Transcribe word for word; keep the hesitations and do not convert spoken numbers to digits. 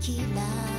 きら